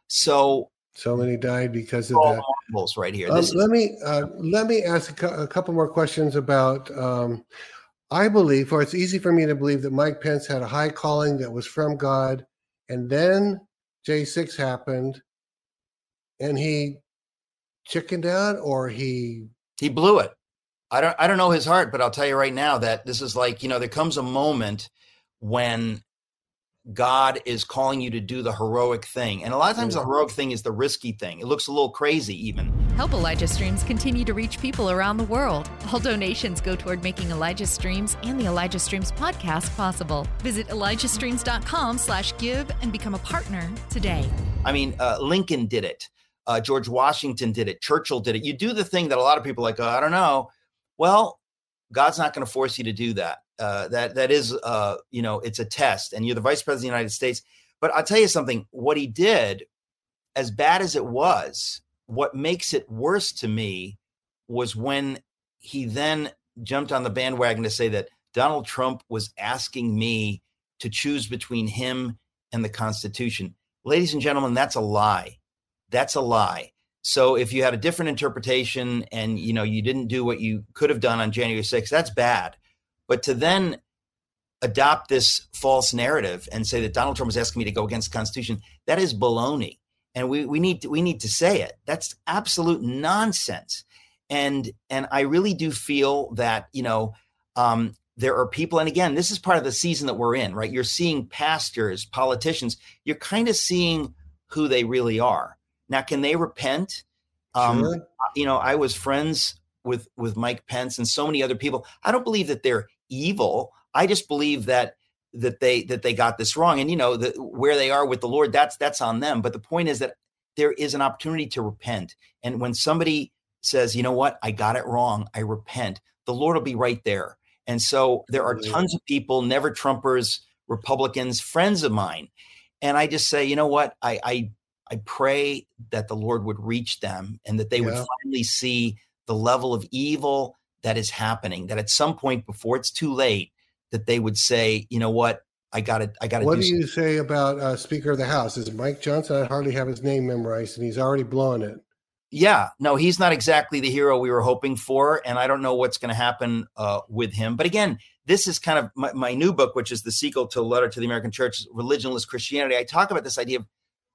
So many died because of that. Right here. Let me ask a couple more questions about. I believe, or it's easy for me to believe, that Mike Pence had a high calling that was from God, and then J6 happened, and he chickened out, or he blew it. I don't know his heart, but I'll tell you right now that this is like, you know, there comes a moment when God is calling you to do the heroic thing. And a lot of times the heroic thing is the risky thing. It looks a little crazy even. Help Elijah Streams continue to reach people around the world. All donations go toward making Elijah Streams and the Elijah Streams podcast possible. Visit ElijahStreams.com/give and become a partner today. I mean, Lincoln did it. George Washington did it. Churchill did it. You do the thing that a lot of people are like, oh, I don't know. Well, God's not going to force you to do that. That is, you know, it's a test, and you're the vice president of the United States. But I'll tell you something, what he did, as bad as it was, what makes it worse to me was when he then jumped on the bandwagon to say that Donald Trump was asking me to choose between him and the Constitution. Ladies and gentlemen, that's a lie. That's a lie. So if you had a different interpretation and, you know, you didn't do what you could have done on January 6th, that's bad. But to then adopt this false narrative and say that Donald Trump was asking me to go against the Constitution, that is baloney. And we need to say it. That's absolute nonsense. And I really do feel that, you know, there are people, and again, this is part of the season that we're in, right? You're seeing pastors, politicians, you're kind of seeing who they really are. Now, can they repent? Sure. You know, I was friends with Mike Pence and so many other people. I don't believe that they're evil. I just believe that they got this wrong. And, you know, where they are with the Lord, that's on them. But the point is that there is an opportunity to repent. And when somebody says, you know what, I got it wrong, I repent, the Lord will be right there. And so there are tons of people, never Trumpers, Republicans, friends of mine. And I just say, you know what, I pray that the Lord would reach them and that they would finally see the level of evil that is happening, that at some point before it's too late, that they would say, you know what, I got it. What do you say about Speaker of the House? Is it Mike Johnson? I hardly have his name memorized, and he's already blowing it. Yeah, no, he's not exactly the hero we were hoping for, and I don't know what's going to happen with him. But again, this is kind of my new book, which is the sequel to Letter to the American Church, Religionless Christianity. I talk about this idea of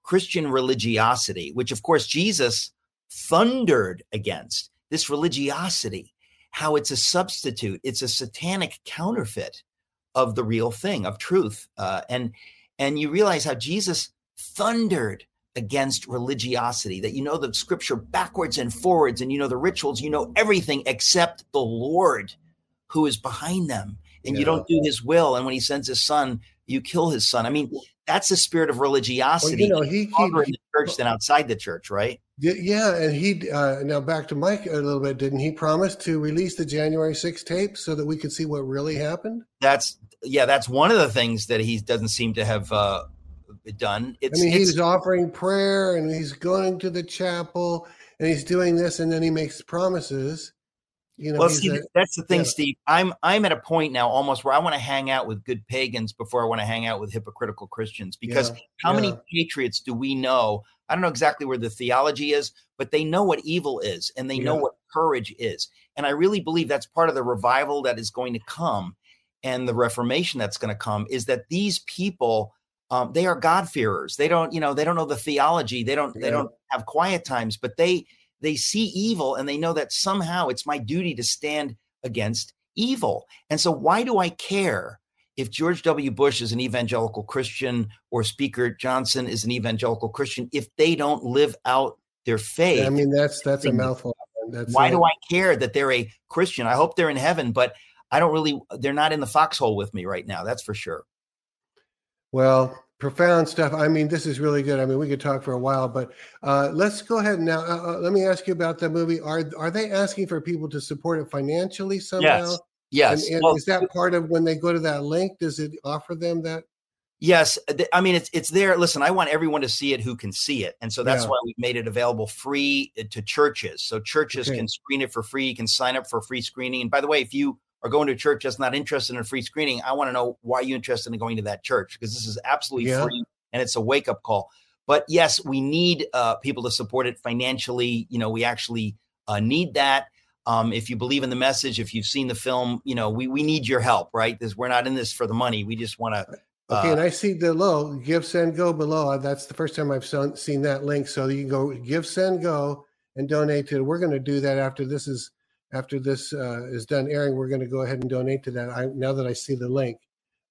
Christian religiosity, which, of course, Jesus thundered against. This religiosity, how it's a substitute, it's a satanic counterfeit of the real thing, of truth. And you realize how Jesus thundered against religiosity, that you know the scripture backwards and forwards, and you know the rituals, you know everything except the Lord who is behind them. And you don't do his will. And when he sends his son, you kill his son. I mean, that's the spirit of religiosity. Well, you know, he in the church than outside the church, right? Yeah, and he now back to Mike a little bit. Didn't he promise to release the January 6th tape so that we could see what really happened? That's one of the things that he doesn't seem to have done. He's offering prayer and he's going to the chapel and he's doing this, and then he makes promises. You know, well, see, that's the thing, Steve. I'm at a point now almost where I want to hang out with good pagans before I want to hang out with hypocritical Christians, because how many patriots do we know? I don't know exactly where the theology is, but they know what evil is and they know what courage is. And I really believe that's part of the revival that is going to come, and the Reformation that's going to come, is that these people, they are God-fearers. They don't know the theology. They don't have quiet times, but they see evil and they know that somehow it's my duty to stand against evil. And so why do I care if George W. Bush is an evangelical Christian or Speaker Johnson is an evangelical Christian if they don't live out their faith? I mean, that's a mouthful. Why do I care that they're a Christian? I hope they're in heaven, but they're not in the foxhole with me right now. That's for sure. Well, profound stuff. I mean, this is really good. I mean, we could talk for a while, but let's go ahead now. Let me ask you about the movie. Are they asking for people to support it financially somehow? Yes. And well, is that part of when they go to that link? Does it offer them that? Yes. I mean, it's there. Listen, I want everyone to see it who can see it. And so that's why we've made it available free to churches. So churches can screen it for free. You can sign up for a free screening. And by the way, if you are going to a church that's not interested in a free screening, I want to know why you're interested in going to that church, because this is absolutely free and it's a wake up call. But yes, we need people to support it financially. You know, we actually need that. If you believe in the message, if you've seen the film, you know, we need your help, right? We're not in this for the money. We just want to Okay, and I see below, give, send, go below. That's the first time I've seen that link. So you can go give, send, go, and donate to it. We're going to do that after this is done airing. We're going to go ahead and donate to that. Now that I see the link,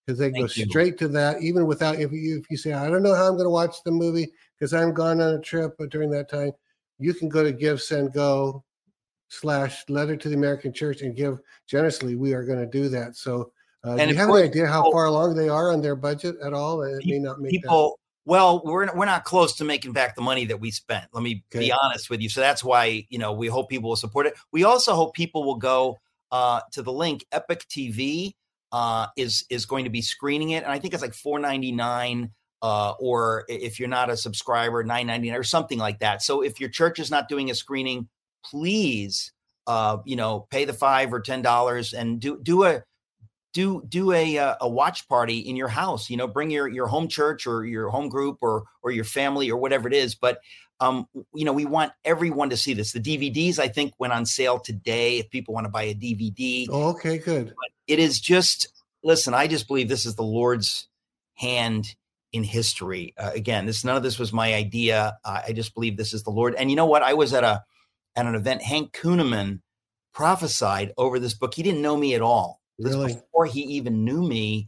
because they go straight to that, even without, if you say, I don't know how I'm going to watch the movie because I'm gone on a trip during that time, you can go to give, send, go /Letter to the American Church and give generously. We are going to do that. So do you have any idea how far along they are on their budget at all? It may not make people. Well, we're not close to making back the money that we spent. Let me be honest with you. So that's why, we hope people will support it. We also hope people will go to the link. Epic TV is going to be screening it, and I think it's like $4.99, or if you're not a subscriber, $9.99 or something like that. So if your church is not doing a screening, please, pay the $5 or $10 and do a watch party in your house. Bring your home church or your home group or your family or whatever it is. But we want everyone to see this. The DVDs, I think, went on sale today if people want to buy a DVD. Oh, okay, good. But it is just, listen, I just believe this is the Lord's hand in history. Again, none of this was my idea. I just believe this is the Lord. And you know what? I was at an event. Hank Kuhneman prophesied over this book. He didn't know me at all. Really? Before he even knew me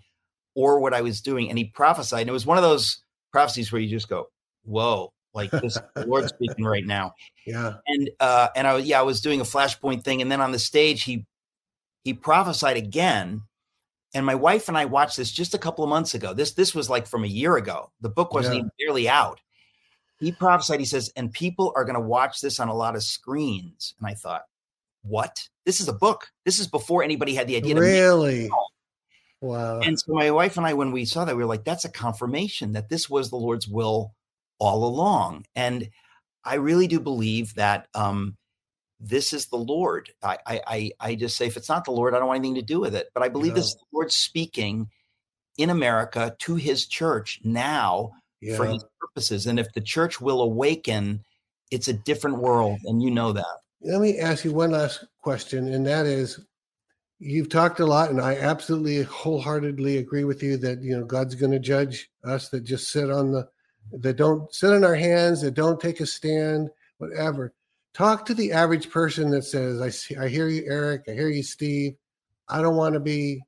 or what I was doing. And he prophesied. And it was one of those prophecies where you just go, whoa, like this is the Lord speaking right now. Yeah. And I was doing a Flashpoint thing. And then on the stage, he prophesied again. And my wife and I watched this just a couple of months ago. This was like from a year ago. The book wasn't even barely out. He prophesied, he says, and people are going to watch this on a lot of screens. And I thought, what? This is a book. This is before anybody had the idea. Really? Wow. And so my wife and I, when we saw that, we were like, that's a confirmation that this was the Lord's will all along. And I really do believe that this is the Lord. I just say, if it's not the Lord, I don't want anything to do with it. But I believe this is the Lord speaking in America to his church now for his purposes. And if the church will awaken, it's a different world. And you know that. Let me ask you one last question, and that is, you've talked a lot, and I absolutely wholeheartedly agree with you that God's going to judge us that just that don't sit on our hands, that don't take a stand, whatever. Talk to the average person that says, I hear you, Eric, I hear you, Steve. I don't want to be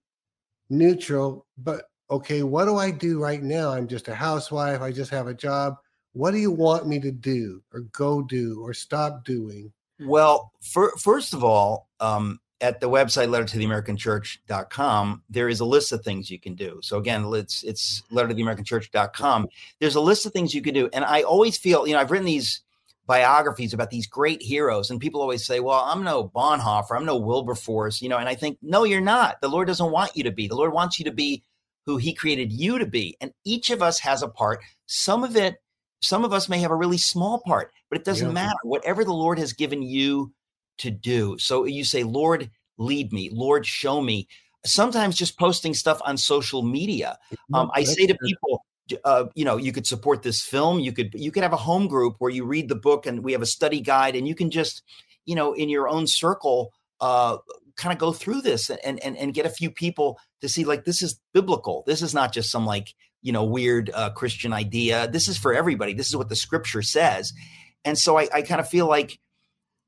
neutral, but okay, what do I do right now? I'm just a housewife. I just have a job. What do you want me to do or go do or stop doing? Well, first of all, at the website lettertotheamericanchurch.com, there is a list of things you can do. So again, it's lettertotheamericanchurch.com. There's a list of things you can do. And I always feel, I've written these biographies about these great heroes, and people always say, well, I'm no Bonhoeffer, I'm no Wilberforce, and I think, no, you're not. The Lord doesn't want you to be. The Lord wants you to be who he created you to be. And each of us has a part. Some of us may have a really small part, but it doesn't matter. Whatever the Lord has given you to do. So you say, Lord, lead me. Lord, show me. Sometimes just posting stuff on social media. I say to people, you could support this film. You could have a home group where you read the book, and we have a study guide, and you can just, in your own circle, kind of go through this and get a few people to see, like, this is biblical. This is not just some weird Christian idea. This is for everybody. This is what the scripture says. And so I kind of feel like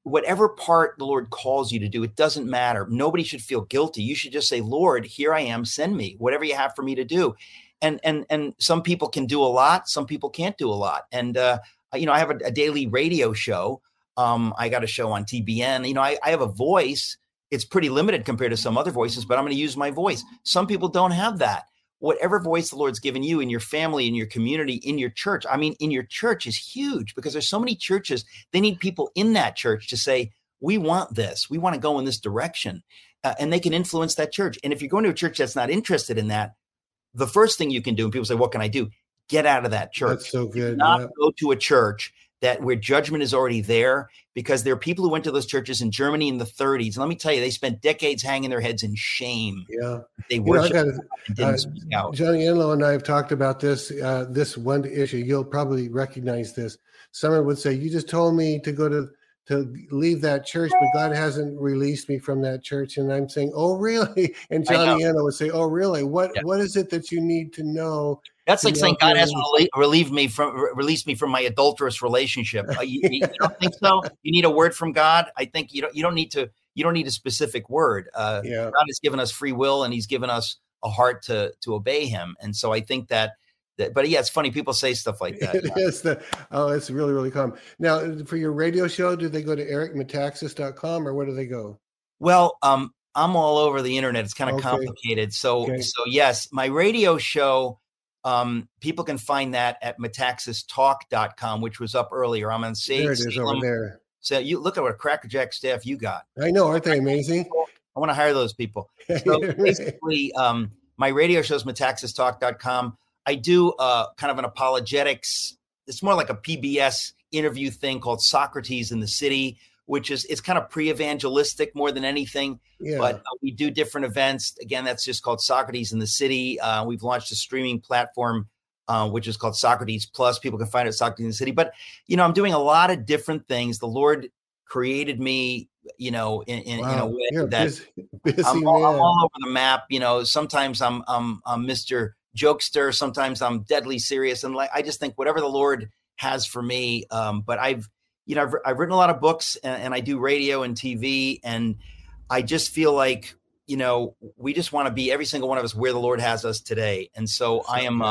whatever part the Lord calls you to do, it doesn't matter. Nobody should feel guilty. You should just say, Lord, here I am, send me whatever you have for me to do. And some people can do a lot. Some people can't do a lot. And, I have a daily radio show. I got a show on TBN. I have a voice. It's pretty limited compared to some other voices, but I'm going to use my voice. Some people don't have that. Whatever voice the Lord's given you in your family, in your community, in your church. I mean, in your church is huge, because there's so many churches. They need people in that church to say, we want this. We want to go in this direction. And they can influence that church. And if you're going to a church that's not interested in that, the first thing you can do, and people say, what can I do? Get out of that church. That's so good. Do not go to a church where judgment is already there, because there are people who went to those churches in Germany in the 1930s. And let me tell you, they spent decades hanging their heads in shame. Yeah, they worshiped. Johnny Enlow and I have talked about this. This one issue, you'll probably recognize this. Someone would say, "You just told me to go to to leave that church, but God hasn't released me from that church. And I'm saying, oh, really? And Johnny Enlow would say, oh, really? What is it that you need to know? That's like saying God hasn't released me from my adulterous relationship. You don't think so? You need a word from God? I think you don't need a specific word. God has given us free will, and he's given us a heart to obey him. And so I think that, but yeah, it's funny. People say stuff like that. It's really, really common. Now, for your radio show, do they go to ericmetaxas.com or where do they go? Well, I'm all over the internet. It's kind of complicated. So yes, my radio show, people can find that at metaxastalk.com, which was up earlier. I'm on stage. There it is over there. So you look at what a crackerjack staff you got. I know. Aren't they amazing? I want to hire those people. So basically, my radio show is metaxastalk.com. I do kind of an apologetics. It's more like a PBS interview thing called Socrates in the City, which is, it's kind of pre-evangelistic more than anything. Yeah. But we do different events. Again, that's just called Socrates in the City. We've launched a streaming platform, which is called Socrates Plus. People can find it at Socrates in the City. But, I'm doing a lot of different things. The Lord created me, in a way that busy I'm all over the map. Sometimes I'm Mr. Jokester, sometimes I'm deadly serious, and I just think whatever the Lord has for me. But I've written a lot of books, and I do radio and TV, and I just feel like we just want to be, every single one of us, where the Lord has us today. And so I am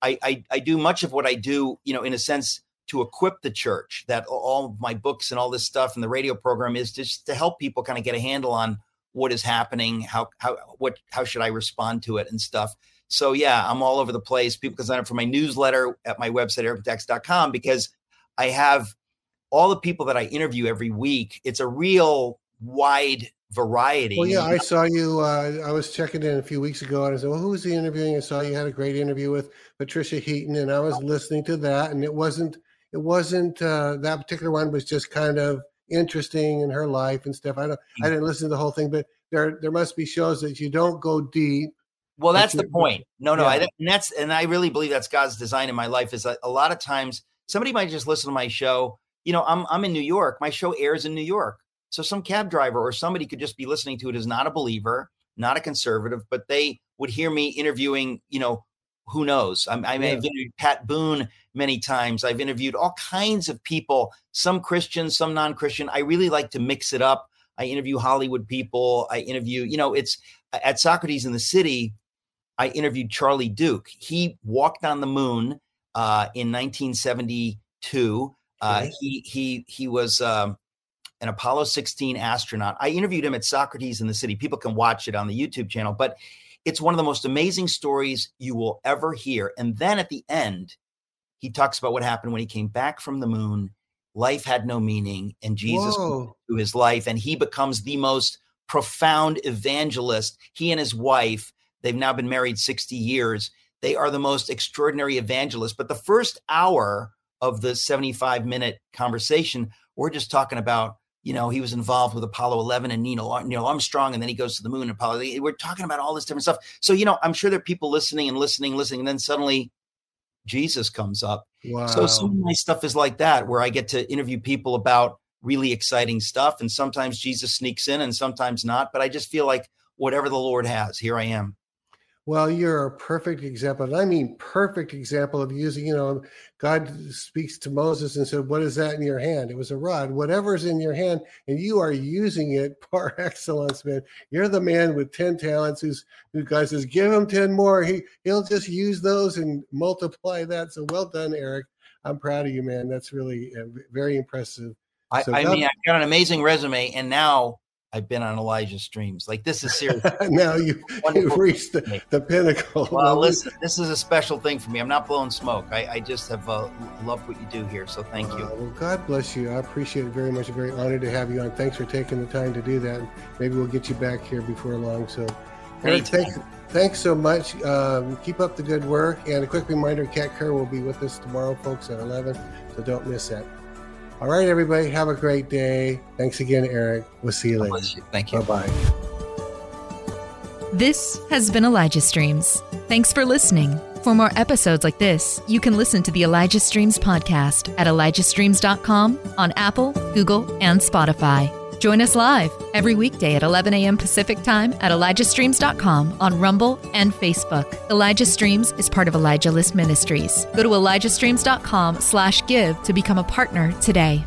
I do much of what I do, in a sense, to equip the church. That all of my books and all this stuff and the radio program is just to help people kind of get a handle on what is happening, how should I respond to it and stuff. So yeah, I'm all over the place. People can sign up for my newsletter at my website, ericmetaxas.com, because I have all the people that I interview every week. It's a real wide variety. Well, yeah, I saw you. I was checking in a few weeks ago, and I said, "Well, who was he interviewing?" I saw you had a great interview with Patricia Heaton, and I was listening to that, and it wasn't that particular one was just kind of interesting in her life and stuff. I didn't listen to the whole thing, but there must be shows that you don't go deep. Well, that's the point. No. And I really believe that's God's design in my life, is that a lot of times somebody might just listen to my show. I'm in New York. My show airs in New York. So some cab driver or somebody could just be listening to it as not a believer, not a conservative, but they would hear me interviewing, who knows? I've interviewed Pat Boone many times. I've interviewed all kinds of people, some Christian, some non-Christian. I really like to mix it up. I interview Hollywood people. I interview, it's at Socrates in the City. I interviewed Charlie Duke. He walked on the moon in 1972. He was an Apollo 16 astronaut. I interviewed him at Socrates in the City. People can watch it on the YouTube channel, but it's one of the most amazing stories you will ever hear. And then at the end, he talks about what happened when he came back from the moon. Life had no meaning, and Jesus came to his life, and he becomes the most profound evangelist. He and his wife, they've now been married 60 years. They are the most extraordinary evangelists. But the first hour of the 75-minute conversation, we're just talking about, he was involved with Apollo 11 and Neil Armstrong, and then he goes to the moon. And Apollo. We're talking about all this different stuff. So, I'm sure there are people listening, and then suddenly Jesus comes up. Wow. So some of my stuff is like that, where I get to interview people about really exciting stuff. And sometimes Jesus sneaks in and sometimes not. But I just feel like whatever the Lord has, here I am. Well, you're a perfect example. And I mean, perfect example of using, God speaks to Moses and said, what is that in your hand? It was a rod, whatever's in your hand. And you are using it par excellence, man. You're the man with 10 talents who God says, give him 10 more. He'll just use those and multiply that. So well done, Eric. I'm proud of you, man. That's really very impressive. I've got an amazing resume, and now I've been on Elijah Streams. Like, this is serious. Now you've reached the pinnacle. Well, listen, this is a special thing for me. I'm not blowing smoke. I just have loved what you do here. So thank you. Well, God bless you. I appreciate it very much. I'm very honored to have you on. Thanks for taking the time to do that. Maybe we'll get you back here before long. So Eric, thanks so much. Keep up the good work. And a quick reminder, Kat Kerr will be with us tomorrow, folks, at 11. So don't miss that. All right, everybody, have a great day. Thanks again, Eric. We'll see you later. Thank you. Bye-bye. This has been Elijah Streams. Thanks for listening. For more episodes like this, you can listen to the Elijah Streams podcast at ElijahStreams.com on Apple, Google, and Spotify. Join us live every weekday at 11 a.m. Pacific Time at ElijahStreams.com on Rumble and Facebook. Elijah Streams is part of Elijah List Ministries. Go to ElijahStreams.com/give to become a partner today.